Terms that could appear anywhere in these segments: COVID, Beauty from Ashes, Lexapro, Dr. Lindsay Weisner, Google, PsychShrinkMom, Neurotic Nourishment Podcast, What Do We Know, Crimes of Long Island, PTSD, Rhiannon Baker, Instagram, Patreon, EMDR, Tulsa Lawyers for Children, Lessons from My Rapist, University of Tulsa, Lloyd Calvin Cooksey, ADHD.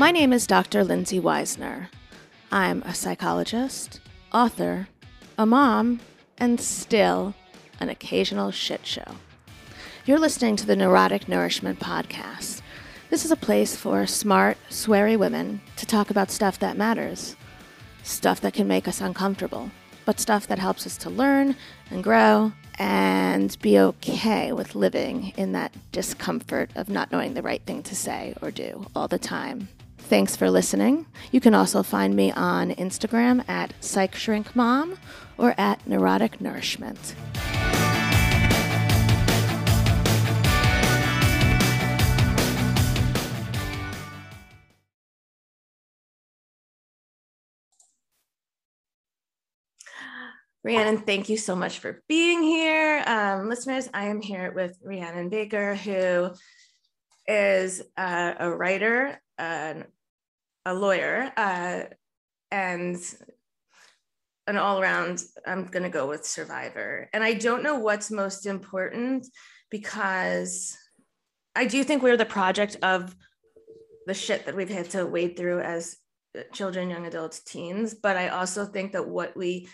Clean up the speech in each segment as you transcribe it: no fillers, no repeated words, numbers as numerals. My name is Dr. Lindsay Weisner. I'm a psychologist, author, a mom, and still an occasional shit show. You're listening to the Neurotic Nourishment Podcast. This is a place for smart, sweary women to talk about stuff that matters, stuff that can make us uncomfortable, but stuff that helps us to learn and grow and be okay with living in that discomfort of not knowing the right thing to say or do all the time. Thanks for listening. You can also find me on Instagram at PsychShrinkMom or at Neurotic Nourishment. Rhiannon, thank you so much for being here. Listeners, I am here with Rhiannon Baker, who is a writer, a lawyer, and an all-around, I'm going to go with survivor. And I don't know what's most important, because I do think we're the product of the shit that we've had to wade through as children, young adults, teens. But I also think that what we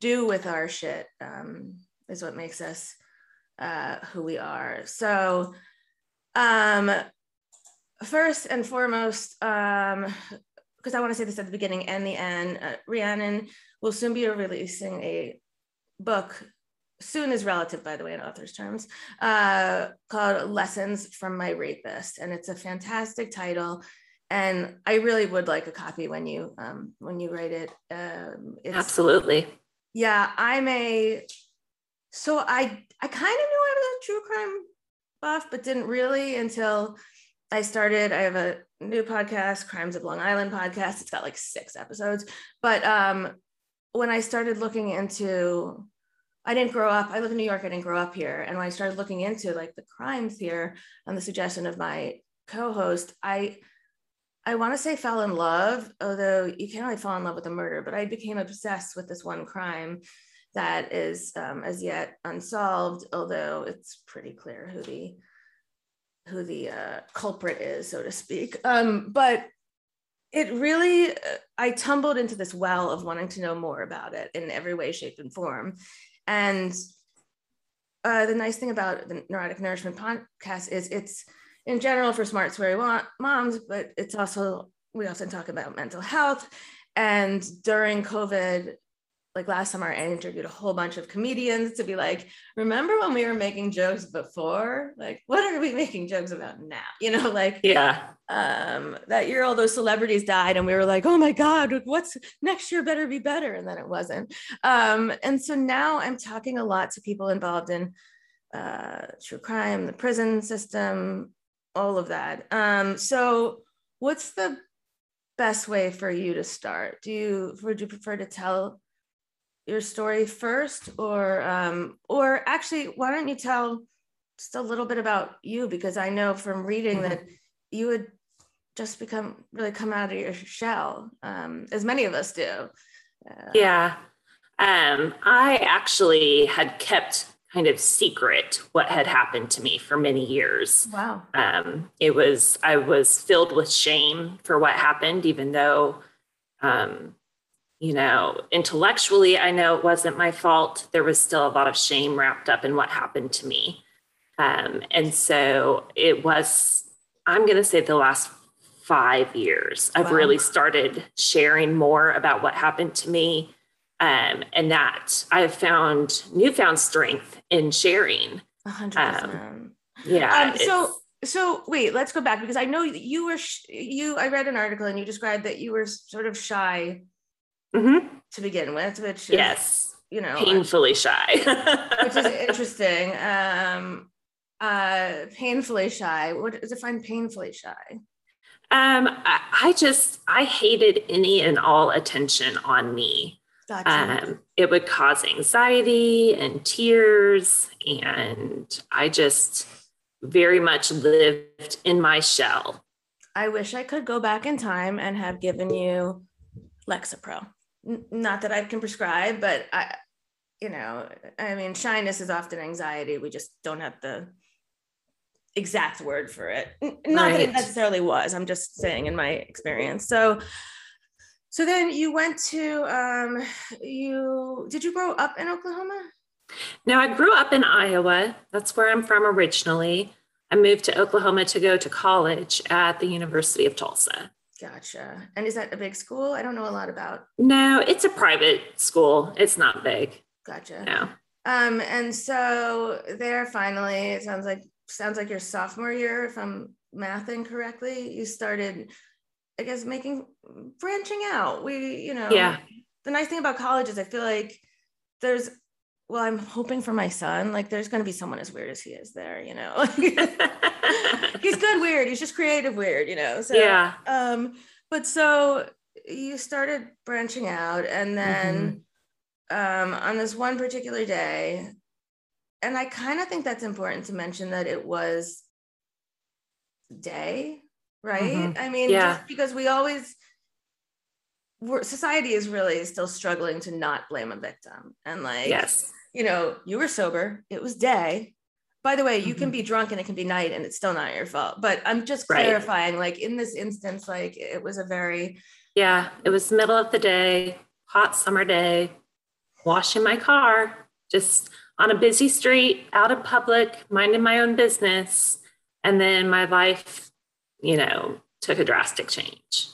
do with our shit is what makes us who we are. So first and foremost, because I want to say this at the beginning and the end, Rhiannon will soon be releasing a book, soon is relative, by the way, in author's terms, called Lessons from My Rapist. And it's a fantastic title. And I really would like a copy when you write it. Absolutely. Yeah, I kind of knew I was a true crime buff, but didn't really until I started. I have a new podcast, Crimes of Long Island podcast. It's got like 6 episodes. But when I started looking into, I didn't grow up, I live in New York, I didn't grow up here. And when I started looking into like the crimes here on the suggestion of my co-host, I want to say fell in love, although you can't really fall in love with a murder, but I became obsessed with this one crime that is as yet unsolved, although it's pretty clear who the culprit is, so to speak. But it really, I tumbled into this well of wanting to know more about it in every way, shape, and form. And the nice thing about the Neurotic Nourishment Podcast is it's in general for smart, sweary moms, but it's also, we often talk about mental health. And during COVID, like last summer, I interviewed a whole bunch of comedians to be like, remember when we were making jokes before? Like, what are we making jokes about now? You know, like, yeah, that year all those celebrities died and we were like, oh my God, what's next year better be better. And then it wasn't. And so now I'm talking a lot to people involved in true crime, the prison system, all of that. So what's the best way for you to start? Would you prefer to tell your story first, or actually, why don't you tell just a little bit about you? Because I know from reading that you had just come out of your shell, as many of us do. Yeah. I actually had kept kind of secret what had happened to me for many years. Wow. I was filled with shame for what happened, even though, intellectually, I know it wasn't my fault. There was still a lot of shame wrapped up in what happened to me. And so it was, I'm going to say the last 5 years, I've really started sharing more about what happened to me. And that I've found newfound strength in sharing. 100%. Yeah. So wait, let's go back, because I know you were, I read an article and you described that you were sort of shy to begin with, which is, yes, painfully shy, which is interesting. Painfully shy. What does it define painfully shy? I hated any and all attention on me. Gotcha. It would cause anxiety and tears, and I just very much lived in my shell. I wish I could go back in time and have given you Lexapro. Not that I can prescribe, but I mean, shyness is often anxiety. We just don't have the exact word for it. Not that it necessarily was, I'm just saying in my experience. So then you went to, did you grow up in Oklahoma? No, I grew up in Iowa. That's where I'm from originally. I moved to Oklahoma to go to college at the University of Tulsa. Gotcha. And is that a big school? I don't know a lot about. No, it's a private school. It's not big. Gotcha. No. And so there finally, it sounds like your sophomore year, if I'm mathing correctly, you started, I guess, branching out. The nice thing about college is I feel like I'm hoping for my son, like there's going to be someone as weird as he is there, you know. He's good weird. He's just creative weird, you know? So, yeah. But so you started branching out, and then on this one particular day, and I kind of think that's important to mention that it was day, right? I mean, just because society is really still struggling to not blame a victim. And you know, you were sober, it was day. By the way, you can be drunk and it can be night and it's still not your fault, but I'm just clarifying, like in this instance, like it was it was middle of the day, hot summer day, washing my car, just on a busy street, out of public, minding my own business. And then my life, you know, took a drastic change.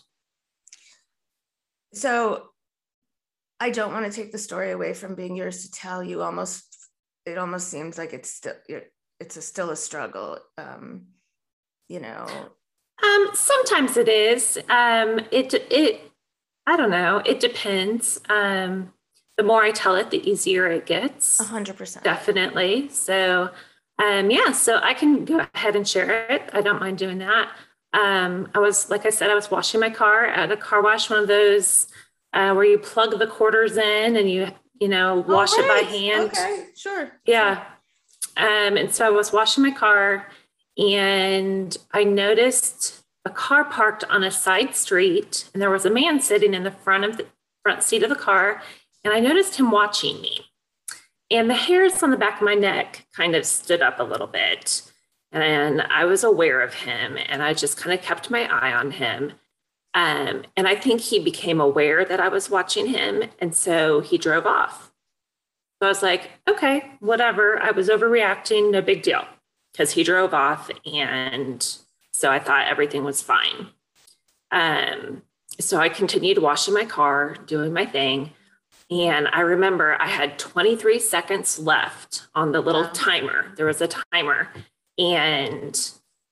So I don't want to take the story away from being yours to tell. You it almost seems like it's still a struggle, you know. Sometimes it is. I don't know. It depends. The more I tell it, the easier it gets. 100%. Definitely. So, so I can go ahead and share it. I don't mind doing that. I was washing my car at a car wash, one of those where you plug the quarters in and you wash it by hand. Okay, sure. Yeah. And so I was washing my car and I noticed a car parked on a side street, and there was a man sitting in the front seat of the car, and I noticed him watching me. And the hairs on the back of my neck kind of stood up a little bit. And I was aware of him, and I just kind of kept my eye on him. And I think he became aware that I was watching him. And so he drove off. So I was like, okay, whatever. I was overreacting. No big deal, because he drove off. And so I thought everything was fine. So I continued washing my car, doing my thing. And I remember I had 23 seconds left on the little timer. There was a timer. And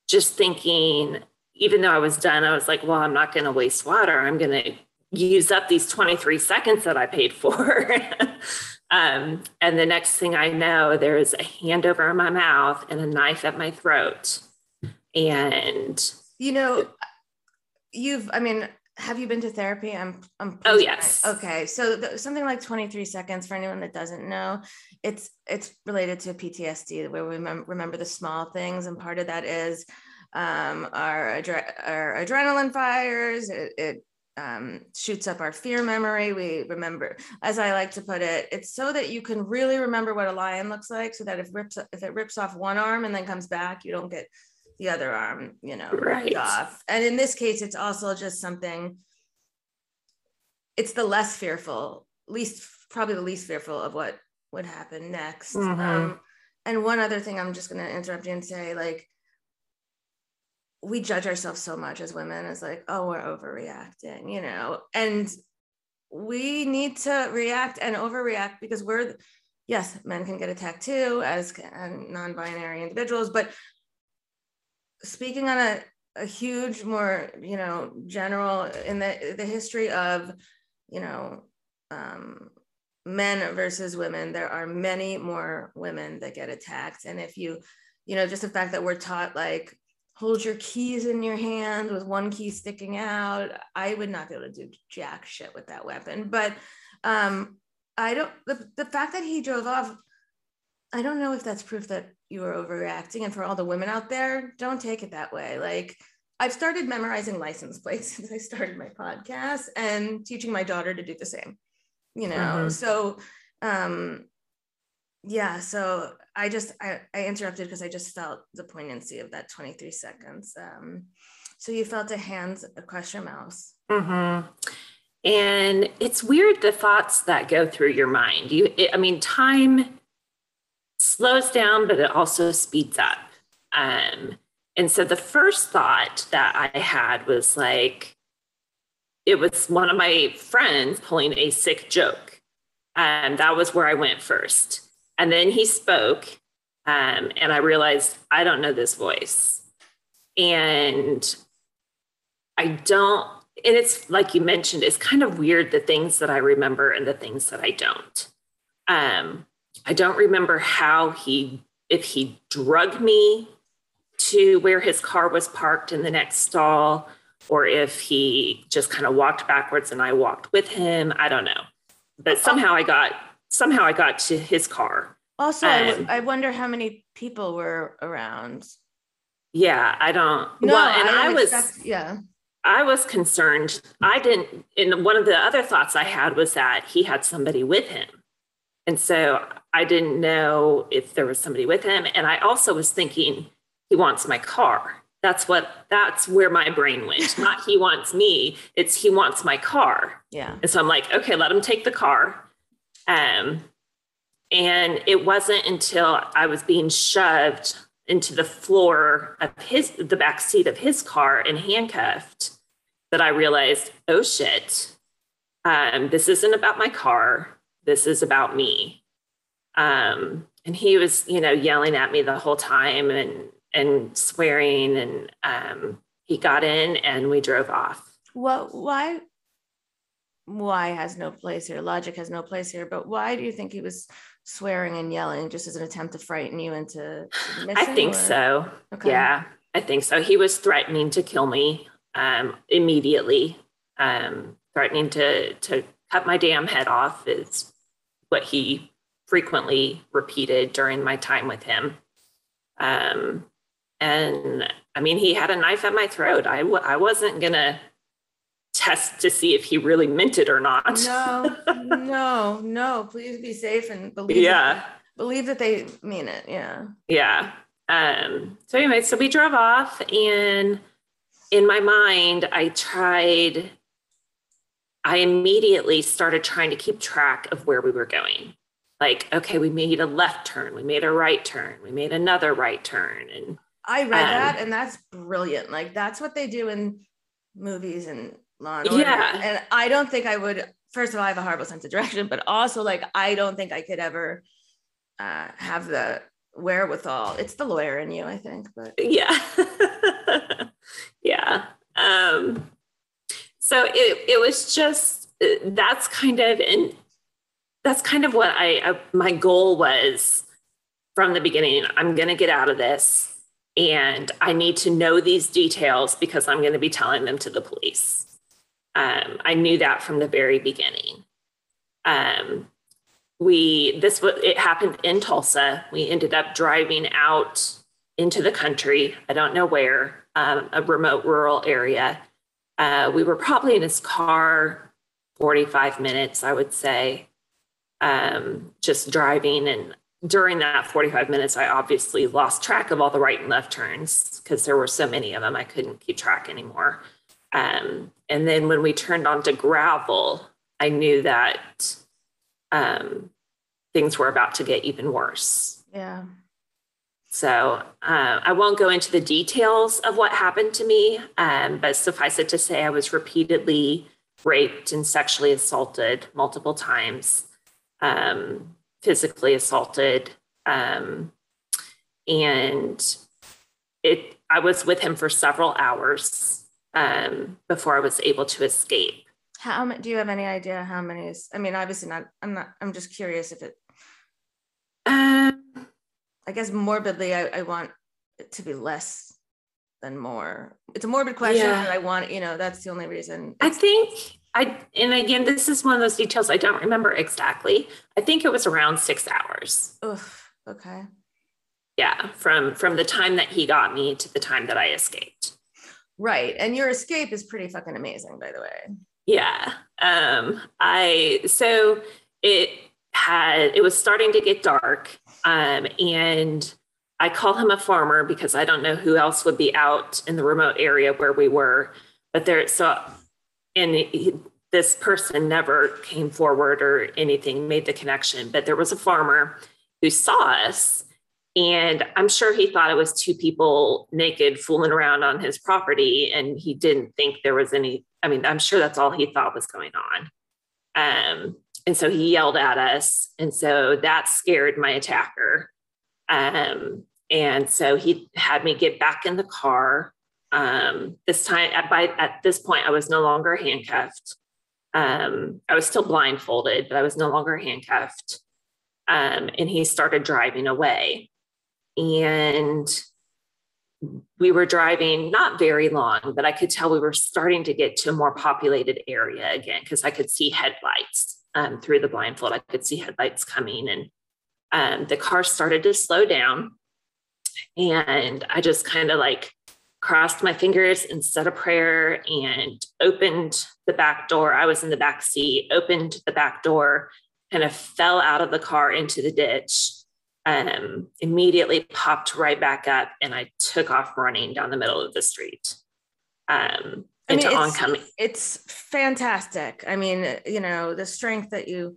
just thinking, even though I was done, I was like, well, I'm not going to waste water. I'm going to use up these 23 seconds that I paid for. And the next thing I know, there is a hand over my mouth and a knife at my throat. And, you know, have you been to therapy? Oh, yes. Okay. So something like 23 seconds, for anyone that doesn't know, it's related to PTSD, where we remember the small things. And part of that is our adrenaline fires. It shoots up our fear memory. We remember, as I like to put it, it's so that you can really remember what a lion looks like, so that if it rips off one arm and then comes back, you don't get the other arm, you know, right off. And in this case, it's also just something, it's the less fearful, probably the least fearful of what would happen next. And one other thing, I'm just going to interrupt you and say, like, we judge ourselves so much as women, as like, oh, we're overreacting, you know, and we need to react and overreact, because yes, men can get attacked too, as can non-binary individuals, but speaking on a huge, more, you know, general, in the history of, you know, men versus women, there are many more women that get attacked. And if you know, just the fact that we're taught, like, hold your keys in your hand with one key sticking out, I would not be able to do jack shit with that weapon. But the fact that he drove off, I don't know if that's proof that you were overreacting. And for all the women out there, don't take it that way. Like, I've started memorizing license plates since I started my podcast, and teaching my daughter to do the same, you know? So, so I interrupted because I just felt the poignancy of that 23 seconds. So you felt a hand across your mouth. Mm-hmm. And it's weird, the thoughts that go through your mind. Time slows down, but it also speeds up. And so the first thought that I had was like, it was one of my friends pulling a sick joke. That was where I went first. And then he spoke, and I realized I don't know this voice. And it's like you mentioned, it's kind of weird, the things that I remember and the things that I don't. I don't remember if he drugged me to where his car was parked in the next stall, or if he just kind of walked backwards and I walked with him. I don't know. But somehow I got to his car. Also, I wonder how many people were around. Yeah, I don't. No, well, and I was concerned. I didn't. And one of the other thoughts I had was that he had somebody with him. And so I didn't know if there was somebody with him. And I also was thinking, he wants my car. That's where my brain went. Not he wants me. It's he wants my car. Yeah. And so I'm like, okay, let him take the car. And it wasn't until I was being shoved into the floor of the back seat of his car and handcuffed that I realized, oh shit, this isn't about my car. This is about me. And he was, yelling at me the whole time and swearing, and he got in and we drove off. Well, why has no place here? Logic has no place here, but why do you think he was swearing and yelling? Just as an attempt to frighten you into submission? I think so. Okay. Yeah, I think so. He was threatening to kill me immediately, threatening to cut my damn head off is what he frequently repeated during my time with him. And I mean, he had a knife at my throat. I wasn't going to test to see if he really meant it or not. No, please be safe and believe that they mean it. Yeah. Yeah. So anyway, so we drove off, and in my mind, I immediately started trying to keep track of where we were going. Like, okay, we made a left turn. We made a right turn. We made another right turn. And I read that, and that's brilliant. Like, that's what they do in movies and Law and Order. Yeah. And I don't think I would, first of all, I have a horrible sense of direction, but also, like, I don't think I could ever have the wherewithal. It's the lawyer in you, I think. But yeah. Yeah. So it was just, that's kind of an... That's kind of what my goal was from the beginning. I'm going to get out of this, and I need to know these details because I'm going to be telling them to the police. I knew that from the very beginning. It happened in Tulsa. We ended up driving out into the country. I don't know where, a remote rural area. We were probably in his car 45 minutes, I would say. Just driving. And during that 45 minutes, I obviously lost track of all the right and left turns because there were so many of them. I couldn't keep track anymore. And then when we turned onto gravel, I knew that things were about to get even worse. Yeah. So I won't go into the details of what happened to me, but suffice it to say, I was repeatedly raped and sexually assaulted multiple times. Physically assaulted. I was with him for several hours, before I was able to escape. Do you have any idea how many is, I mean, obviously not, I'm just curious if it, I guess morbidly, I want it to be less than more. It's a morbid question, and I want, that's the only reason. I think and again, this is one of those details I don't remember exactly. I think it was around 6 hours. Oof, okay. Yeah, from the time that he got me to the time that I escaped. Right, and your escape is pretty fucking amazing, by the way. Yeah, so it it was starting to get dark. And I call him a farmer because I don't know who else would be out in the remote area where we were, but there, so, and this person never came forward or anything, made the connection, but there was a farmer who saw us, and I'm sure he thought it was two people naked fooling around on his property. And he didn't think there was any, I mean, I'm sure that's all he thought was going on. And so he yelled at us. And so that scared my attacker. And so he had me get back in the car. This time at this point, I was no longer handcuffed. I was still blindfolded, but I was no longer handcuffed. And he started driving away, and we were driving not very long, but I could tell we were starting to get to a more populated area again, because I could see headlights through the blindfold. I could see headlights coming, and the car started to slow down, and I just kind of like crossed my fingers and said a prayer and opened the back door. I was in the back seat, opened the back door, kind of fell out of the car into the ditch, immediately popped right back up, and I took off running down the middle of the street into oncoming. It's fantastic. I mean, you know, the strength that you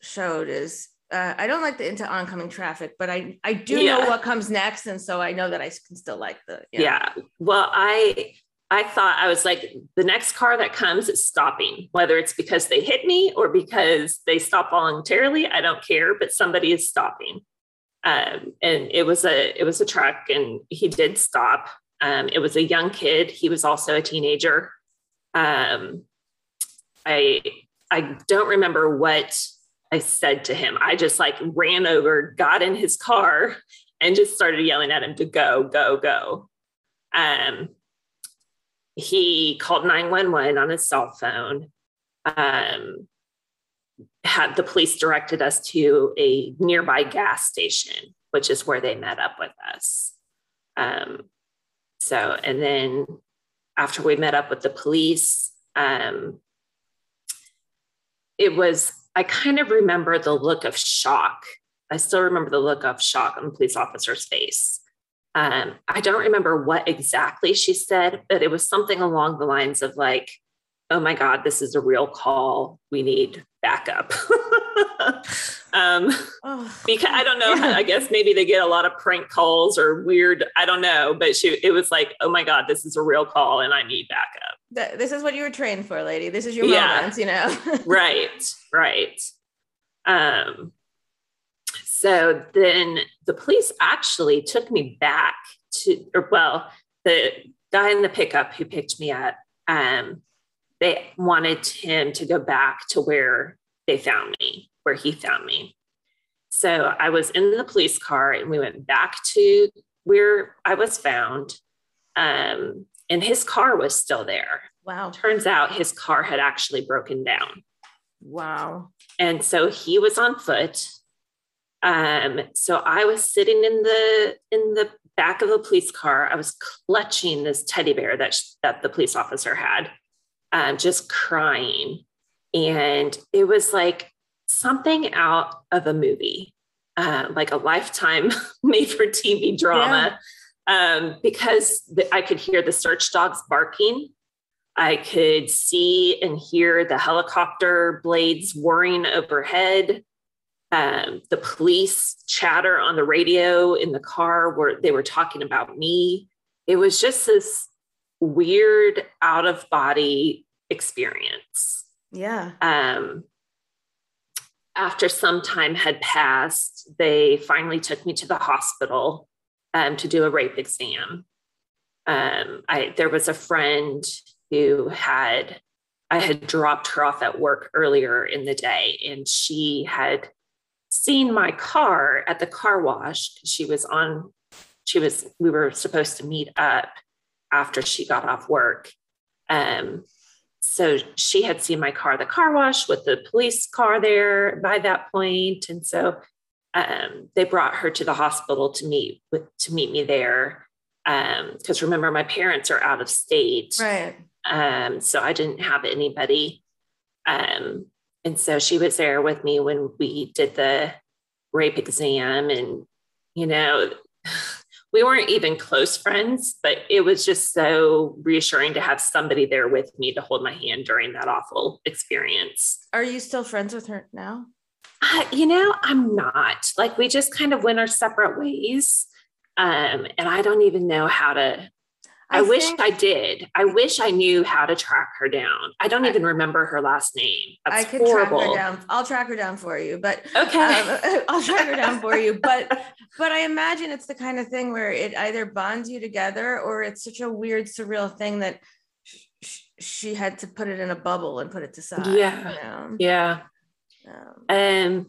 showed is, I don't like the into oncoming traffic, but I do know what comes next. And so I know that I can still like the, Well, I thought, I was like, the next car that comes is stopping, whether it's because they hit me or because they stop voluntarily, I don't care, but somebody is stopping. And it was a truck, and he did stop. It was a young kid. He was also a teenager. I don't remember what I said to him. I just like ran over, got in his car, and just started yelling at him to go, go, go. He called 911 on his cell phone. Had the police directed us to a nearby gas station, which is where they met up with us. And then after we met up with the police, I kind of remember the look of shock. I still remember the look of shock on the police officer's face. I don't remember what exactly she said, but it was something along the lines of like, oh my God, this is a real call. We need backup. Because I don't know, I guess maybe they get a lot of prank calls or weird, I don't know, but it was like, oh my God, this is a real call and I need backup. This is what you were trained for, lady. This is your moments, you know? Right. So then the police actually took me back the guy in the pickup who picked me up, they wanted him to go back to where he found me. So I was in the police car, and we went back to where I was found. And his car was still there. Wow. Turns out his car had actually broken down. Wow. And so he was on foot. So I was sitting in the back of the police car. I was clutching this teddy bear that the police officer had, just crying. And it was like something out of a movie, like a Lifetime made for TV drama, because I could hear the search dogs barking. I could see and hear the helicopter blades whirring overhead. The police chatter on the radio in the car where they were talking about me. It was just this weird out of body experience. Yeah. After some time had passed, they finally took me to the hospital to do a rape exam. There was a friend who I had dropped her off at work earlier in the day, and she had seen my car at the car wash. We were supposed to meet up after she got off work. So she had seen my car, the car wash with the police car there by that point. And so, they brought her to the hospital to meet me there. 'Cause remember, my parents are out of state. Right. So I didn't have anybody. And so she was there with me when we did the rape exam, and, you know, we weren't even close friends, but it was just so reassuring to have somebody there with me to hold my hand during that awful experience. Are you still friends with her now? You know, I'm not. Like, we just kind of went our separate ways. And I don't even know how to, I wish I did. I wish I knew how to track her down. I don't even remember her last name. That's horrible. Track her down. I'll track her down for you, but okay. I'll track her down for you. But I imagine it's the kind of thing where it either bonds you together, or it's such a weird, surreal thing that she had to put it in a bubble and put it to side. Yeah. You know? Yeah. And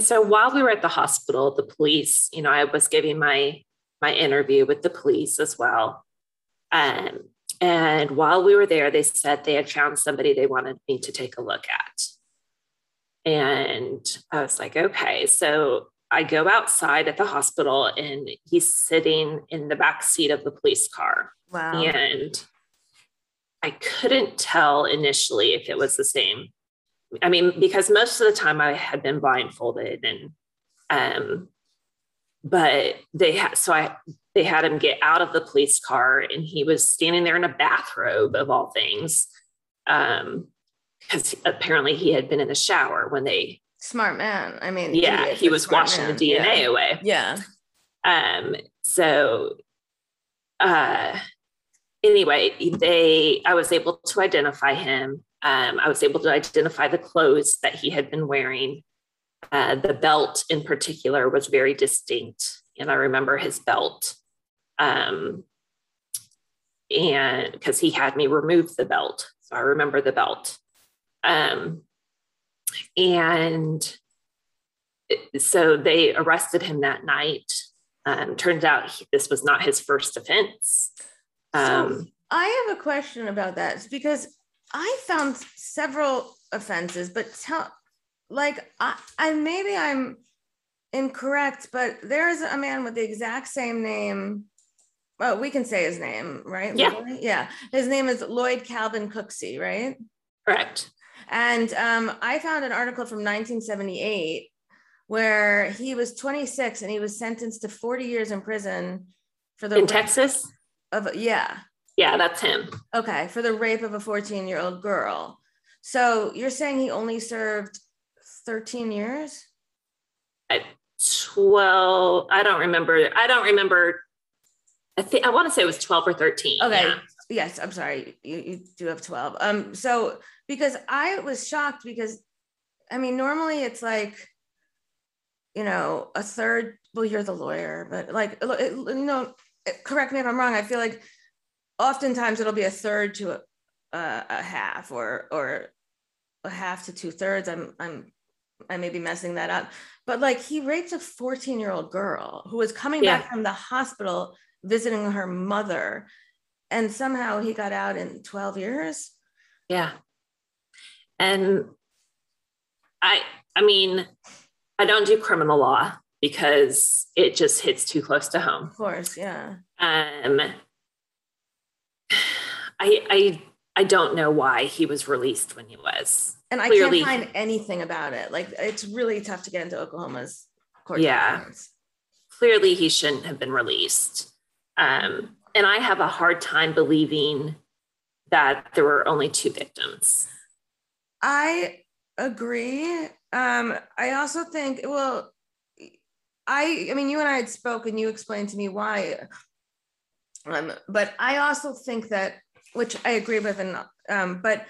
so while we were at the hospital, the police, you know, I was giving my interview with the police as well. And while we were there, they said they had found somebody they wanted me to take a look at. And I was like, okay. So I go outside at the hospital, and he's sitting in the back seat of the police car. Wow. And I couldn't tell initially if it was the same. I mean, because most of the time I had been blindfolded, and, but they had him get out of the police car, and he was standing there in a bathrobe of all things. Because apparently he had been in the shower when they. Smart man. I mean, yeah, he was washing the DNA away. Yeah. Anyway, I was able to identify him. I was able to identify the clothes that he had been wearing. The belt in particular was very distinct. And I remember his belt. And because he had me remove the belt. So I remember the belt. And so they arrested him that night. Turns out this was not his first offense. So I have a question about that, because I found several offenses, but maybe I'm incorrect, but there's a man with the exact same name. Well, we can say his name, right? Yeah. Really? Yeah. His name is Lloyd Calvin Cooksey, right? Correct. And I found an article from 1978 where he was 26 and he was sentenced to 40 years in prison for the- In Texas? Yeah, that's him. Okay. For the rape of a 14-year-old girl. So you're saying he only served 13 years? 12. I don't remember. I want to say it was 12 or 13. Okay. Yeah. Yes. I'm sorry. You do have 12. So because I was shocked, because I mean, normally it's like, you know, a third, well, you're the lawyer, but like, you know, correct me if I'm wrong. I feel like oftentimes it'll be a third to a half, or a half to two thirds. I may be messing that up, but like, he raped a 14-year-old girl who was coming back from the hospital visiting her mother, and somehow he got out in 12 years. Yeah. And I mean, I don't do criminal law because it just hits too close to home. Of course. Yeah. I don't know why he was released when he was. And I can't find anything about it. Like, it's really tough to get into Oklahoma's court. Yeah. Documents. Clearly he shouldn't have been released. And I have a hard time believing that there were only two victims. I agree. I also think, well, I mean, you and I had spoken, you explained to me why. But I also think that, which I agree with, and but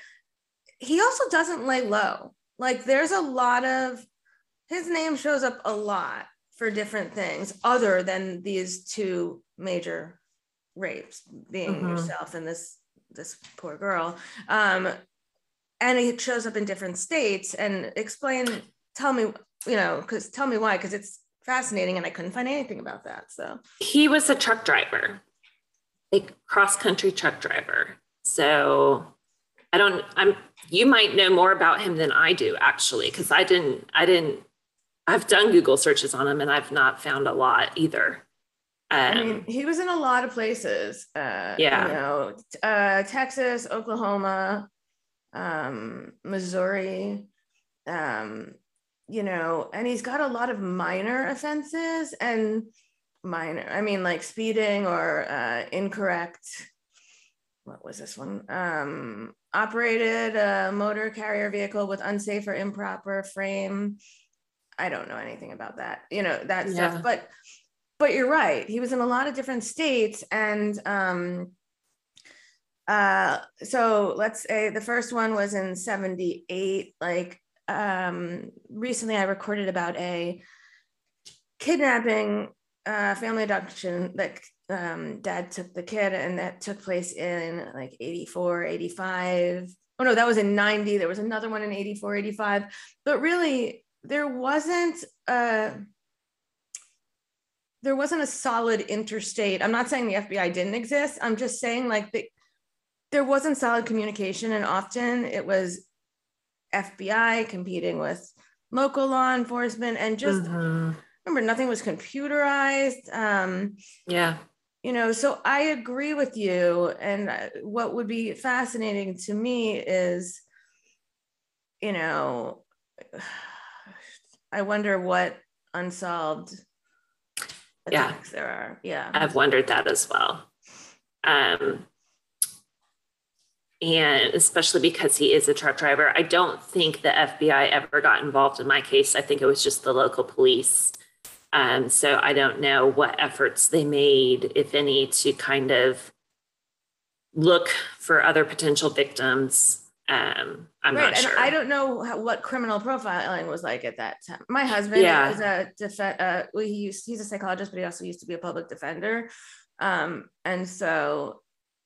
he also doesn't lay low. Like, there's a lot of, his name shows up a lot for different things other than these two major rapes, being yourself and this poor girl. And it shows up in different states. And tell me why, because it's fascinating and I couldn't find anything about that. So he was a truck driver, a cross-country truck driver. So you might know more about him than I do, actually, because I've done Google searches on him and I've not found a lot either. I mean, he was in a lot of places, yeah. You know, Texas, Oklahoma, Missouri, you know, and he's got a lot of minor offenses and minor, I mean, like speeding or incorrect, what was this one? Operated a motor carrier vehicle with unsafe or improper frame. I don't know anything about that, you know, that stuff, but you're right. He was in a lot of different states. And so let's say the first one was in 78. Like recently I recorded about a kidnapping, family abduction that dad took the kid, and that took place in like 84, 85. Oh no, that was in 90. There was another one in 84, 85, but really there wasn't a solid interstate. I'm not saying the FBI didn't exist. I'm just saying like there wasn't solid communication, and often it was FBI competing with local law enforcement, and just remember nothing was computerized. You know, so I agree with you. And what would be fascinating to me is, you know, I wonder what unsolved attacks there are. Yeah. I've wondered that as well. And especially because he is a truck driver. I don't think the FBI ever got involved in my case. I think it was just the local police. So I don't know what efforts they made, if any, to kind of look for other potential victims. I'm not sure. And I don't know what criminal profiling was like at that time. My husband is a he's a psychologist, but he also used to be a public defender. And so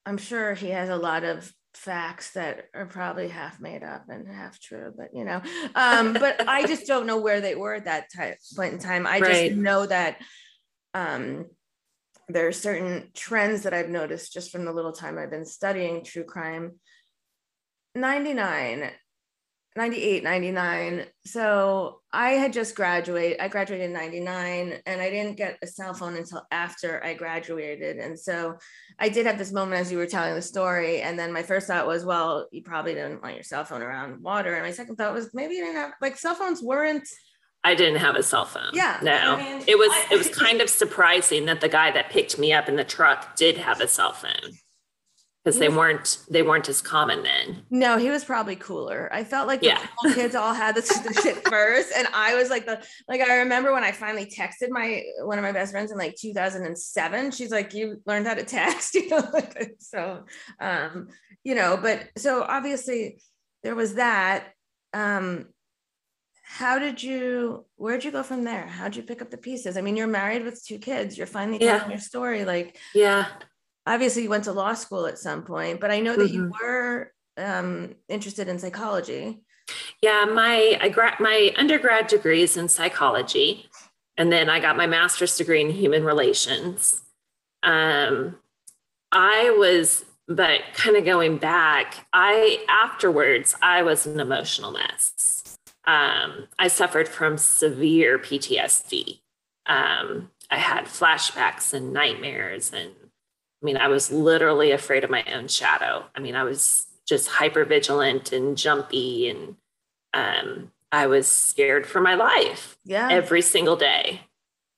I'm sure he has a lot of facts that are probably half made up and half true, but you know, but I just don't know where they were at that point in time. I just know that there are certain trends that I've noticed just from the little time I've been studying true crime. 99 98 99, so I graduated in 99, and I didn't get a cell phone until after I graduated. And so I did have this moment as you were telling the story, and then my first thought was, well, you probably didn't want your cell phone around water, and my second thought was, maybe you didn't have, like, cell phones weren't, I didn't have a cell phone. Yeah. No, I mean, it was kind of surprising that the guy that picked me up in the truck did have a cell phone. Because they weren't as common then. No, he was probably cooler. I felt like the cool kids all had this shit first, and I was like I remember when I finally texted one of my best friends in like 2007. She's like, "You learned how to text," you know. So, you know, but so obviously there was that. Where'd you go from there? How'd you pick up the pieces? I mean, you're married with two kids. You're finally telling your story, like Obviously, you went to law school at some point, but I know that you were interested in psychology. Yeah, my undergrad degree is in psychology, and then I got my master's degree in human relations. Afterwards, I was an emotional mess. I suffered from severe PTSD. I had flashbacks and nightmares, and I mean, I was literally afraid of my own shadow. I mean, I was just hypervigilant and jumpy, and I was scared for my life every single day.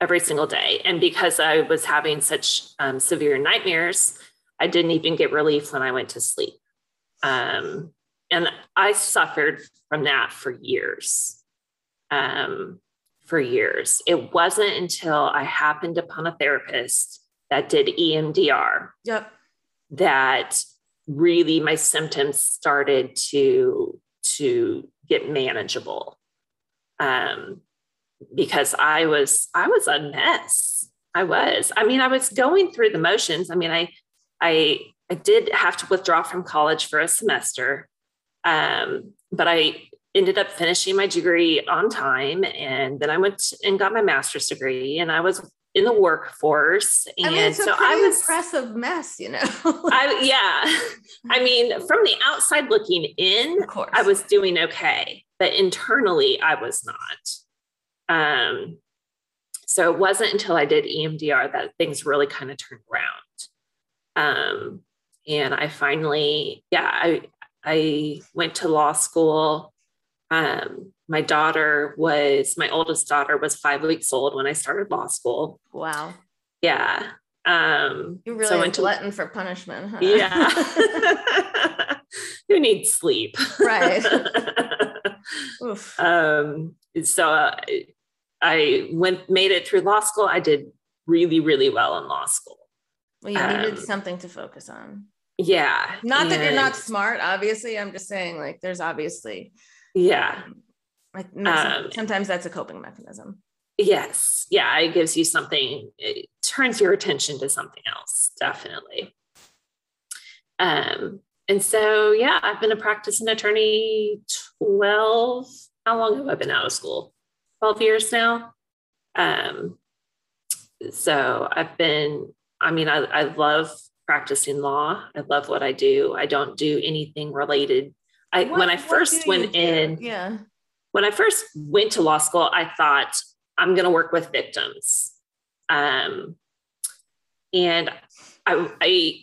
And because I was having such severe nightmares, I didn't even get relief when I went to sleep. And I suffered from that for years. It wasn't until I happened upon a therapist that did EMDR, that really my symptoms started to get manageable, because I was a mess. I was going through the motions. I mean, I did have to withdraw from college for a semester, but I ended up finishing my degree on time, and then I went and got my master's degree, and I was in the workforce. And I mean, it's so I was impressive mess, you know. I mean, from the outside looking in, of course, I was doing okay, but internally I was not. So it wasn't until I did EMDR that things really kind of turned around. And I finally, I went to law school. My oldest daughter was 5 weeks old when I started law school. Wow. Yeah. You really went to glutton for punishment, huh? Yeah. Who needs sleep? Right. Oof. So I made it through law school. I did really, really well in law school. Well, you needed something to focus on. Yeah. Not that you're not smart, obviously. I'm just saying, like, there's obviously. Yeah. Sometimes that's a coping mechanism. Yes. Yeah. It gives you something. It turns your attention to something else. Definitely. And so, yeah, I've been a practicing attorney 12. How long have I been out of school? 12 years now. So I've been, I love practicing law. I love what I do. I don't do anything related. When I first went to law school, I thought I'm going to work with victims. And I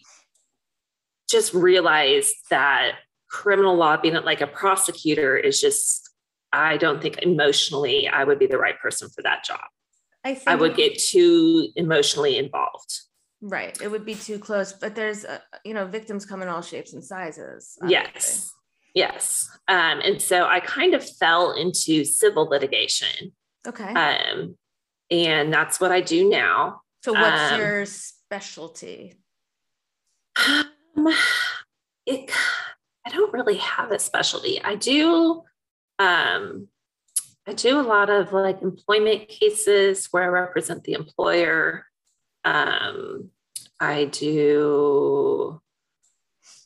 just realized that criminal law, being like a prosecutor, is just, I don't think emotionally I would be the right person for that job. I would get too emotionally involved. Right. It would be too close, but there's, victims come in all shapes and sizes. Obviously. Yes. And so I kind of fell into civil litigation. Okay. And that's what I do now. So what's your specialty? I don't really have a specialty. I do a lot of like employment cases where I represent the employer. I do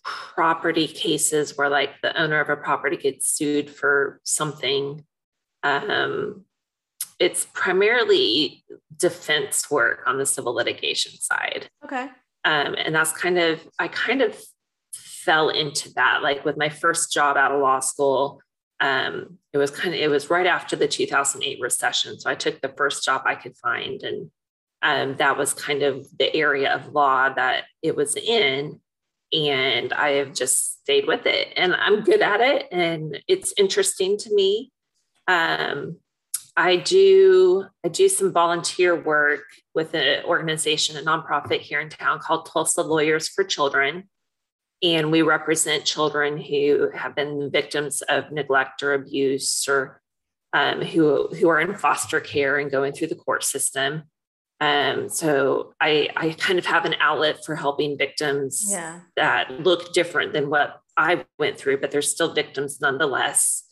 property cases where like the owner of a property gets sued for something. It's primarily defense work on the civil litigation side. Okay. And that's I fell into that. Like with my first job out of law school, it was right after the 2008 recession. So I took the first job I could find, and that was kind of the area of law that it was in. And I have just stayed with it, and I'm good at it, and it's interesting to me. I do some volunteer work with an organization, a nonprofit here in town called Tulsa Lawyers for Children. And we represent children who have been victims of neglect or abuse, or who are in foster care and going through the court system. So I kind of have an outlet for helping victims that look different than what I went through, but they're still victims nonetheless.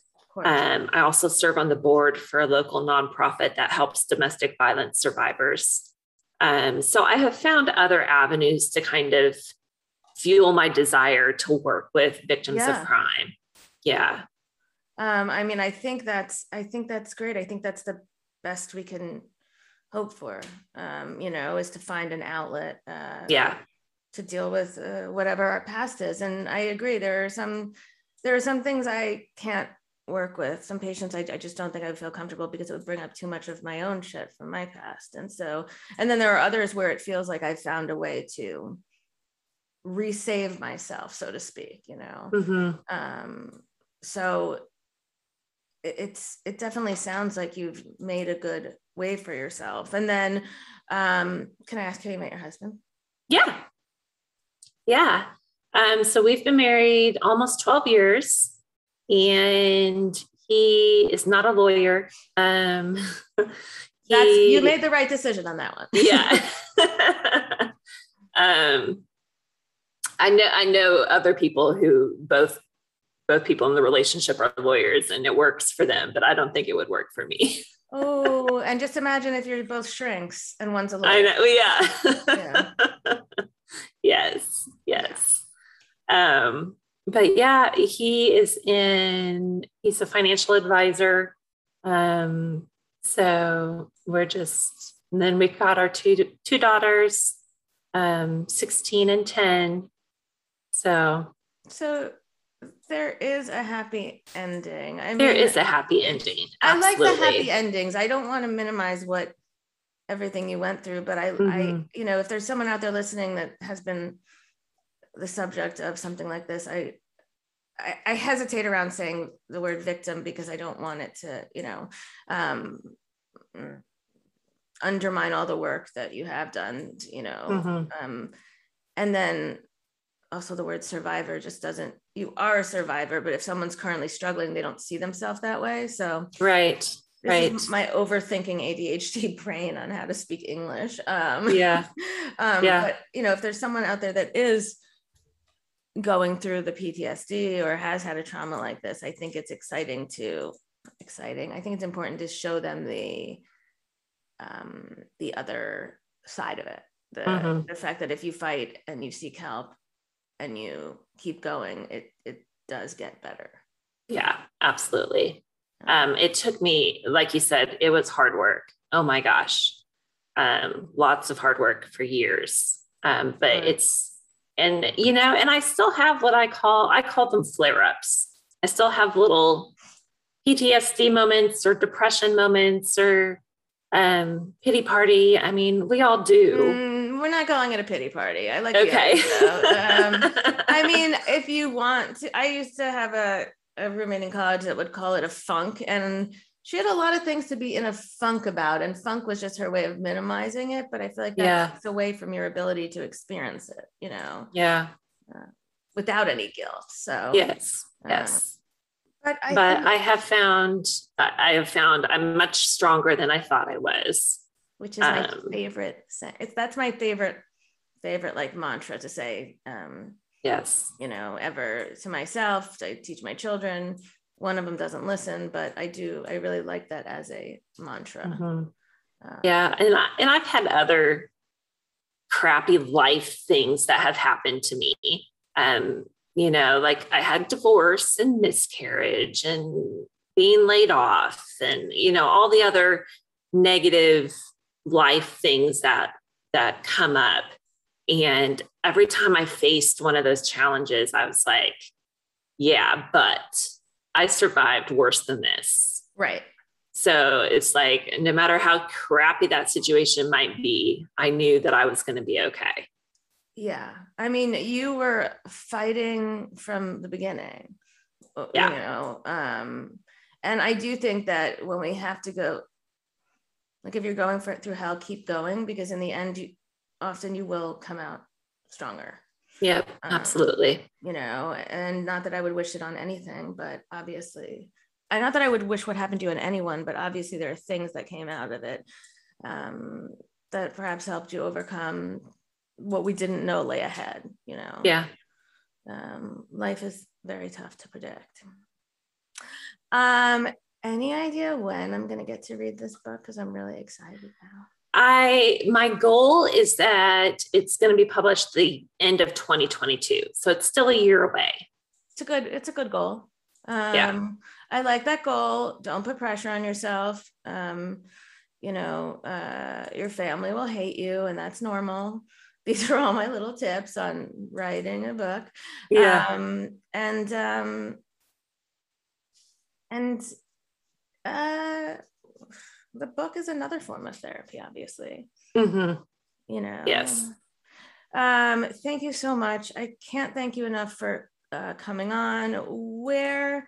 I also serve on the board for a local nonprofit that helps domestic violence survivors. So I have found other avenues to kind of fuel my desire to work with victims of crime. Yeah. I think that's great. I think that's the best we can hope for, is to find an outlet to deal with whatever our past is. And I agree. There are some things I can't work with. Some patients I just don't think I would feel comfortable, because it would bring up too much of my own shit from my past. And then there are others where it feels like I've found a way to resave myself, so to speak, Mm-hmm. So it definitely sounds like you've made a good way for yourself. And then, can I ask how you met your husband? Yeah. Yeah. So we've been married almost 12 years. And he is not a lawyer. You made the right decision on that one. Yeah. I know other people who both people in the relationship are lawyers, and it works for them, but I don't think it would work for me. Oh, and just imagine if you're both shrinks and one's a lawyer. I know. Yeah. Yeah. Yes. Yes. But yeah, he's a financial advisor. So then we've got our two daughters, 16 and 10. So there is a happy ending. There is a happy ending. Absolutely. I like the happy endings. I don't want to minimize what everything you went through, but if there's someone out there listening that has been the subject of something like this, I I hesitate around saying the word victim because I don't want it to, you know, undermine all the work that you have done, you know. Mm-hmm. And then also the word survivor just doesn't, you are a survivor, but if someone's currently struggling, they don't see themselves that way. So right. My overthinking ADHD brain on how to speak English. But you know, if there's someone out there that is going through the PTSD or has had a trauma like this, I think it's exciting. I think it's important to show them the other side of it. The fact that if you fight and you seek help and you keep going, it does get better. Yeah, absolutely. It took me, like you said, it was hard work. Oh my gosh. Lots of hard work for years. But right. And I still have what I call them flare-ups. I still have little PTSD moments or depression moments or pity party. I mean, we all do. We're not calling it a pity party. I like it. Okay. I mean, if you want to, I used to have a roommate in college that would call it a funk, and she had a lot of things to be in a funk about, and funk was just her way of minimizing it. But I feel like that takes away from your ability to experience it, you know? Without any guilt. So yes. But I have found I'm much stronger than I thought I was, which is my favorite. That's my favorite like mantra to say. Yes. You know, ever to myself, I teach my children. One of them doesn't listen, but I really like that as a mantra. Mm-hmm. And I've had other crappy life things that have happened to me. You know, like I had divorce and miscarriage and being laid off and, you know, all the other negative life things that come up. And every time I faced one of those challenges, I was like, yeah, but I survived worse than this. Right. So it's like, no matter how crappy that situation might be, I knew that I was going to be okay. Yeah. I mean, you were fighting from the beginning, you know? And I do think that when we have to go, like if you're going through hell, keep going, because in the end, often you will come out stronger. Yeah, absolutely. You know, and not that I would wish it on anything, but obviously, and not that I would wish what happened to you on anyone, but obviously there are things that came out of it that perhaps helped you overcome what we didn't know lay ahead, you know? Yeah. Life is very tough to predict. Any idea when I'm going to get to read this book? Because I'm really excited now. My goal is that it's going to be published the end of 2022. So it's still a year away. It's a good goal. I like that goal. Don't put pressure on yourself. You know, your family will hate you, and that's normal. These are all my little tips on writing a book. Yeah. The book is another form of therapy, obviously. Mm-hmm. You know. Yes. Thank you so much. I can't thank you enough for coming on. Where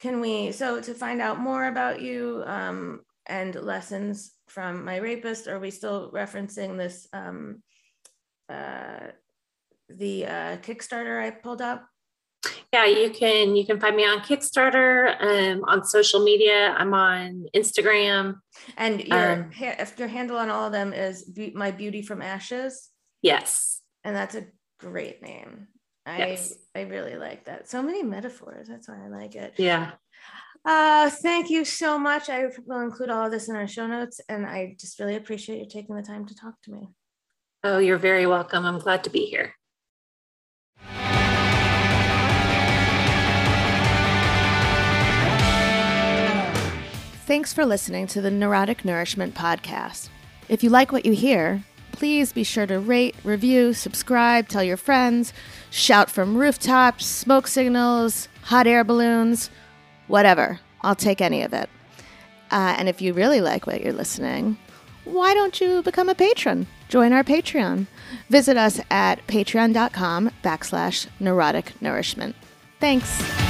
can we? So to find out more about you and Lessons from My Rapist, are we still referencing this? The Kickstarter I pulled up. Yeah, you can find me on Kickstarter, on social media. I'm on Instagram. And your handle on all of them is my Beauty from Ashes. Yes. And that's a great name. I really like that. So many metaphors. That's why I like it. Yeah. Thank you so much. I will include all of this in our show notes. And I just really appreciate you taking the time to talk to me. Oh, you're very welcome. I'm glad to be here. Thanks for listening to the Neurotic Nourishment Podcast. If you like what you hear, please be sure to rate, review, subscribe, tell your friends, shout from rooftops, smoke signals, hot air balloons, whatever. I'll take any of it. And if you really like what you're listening, why don't you become a patron? Join our Patreon. Visit us at patreon.com/neuroticnourishment. Thanks.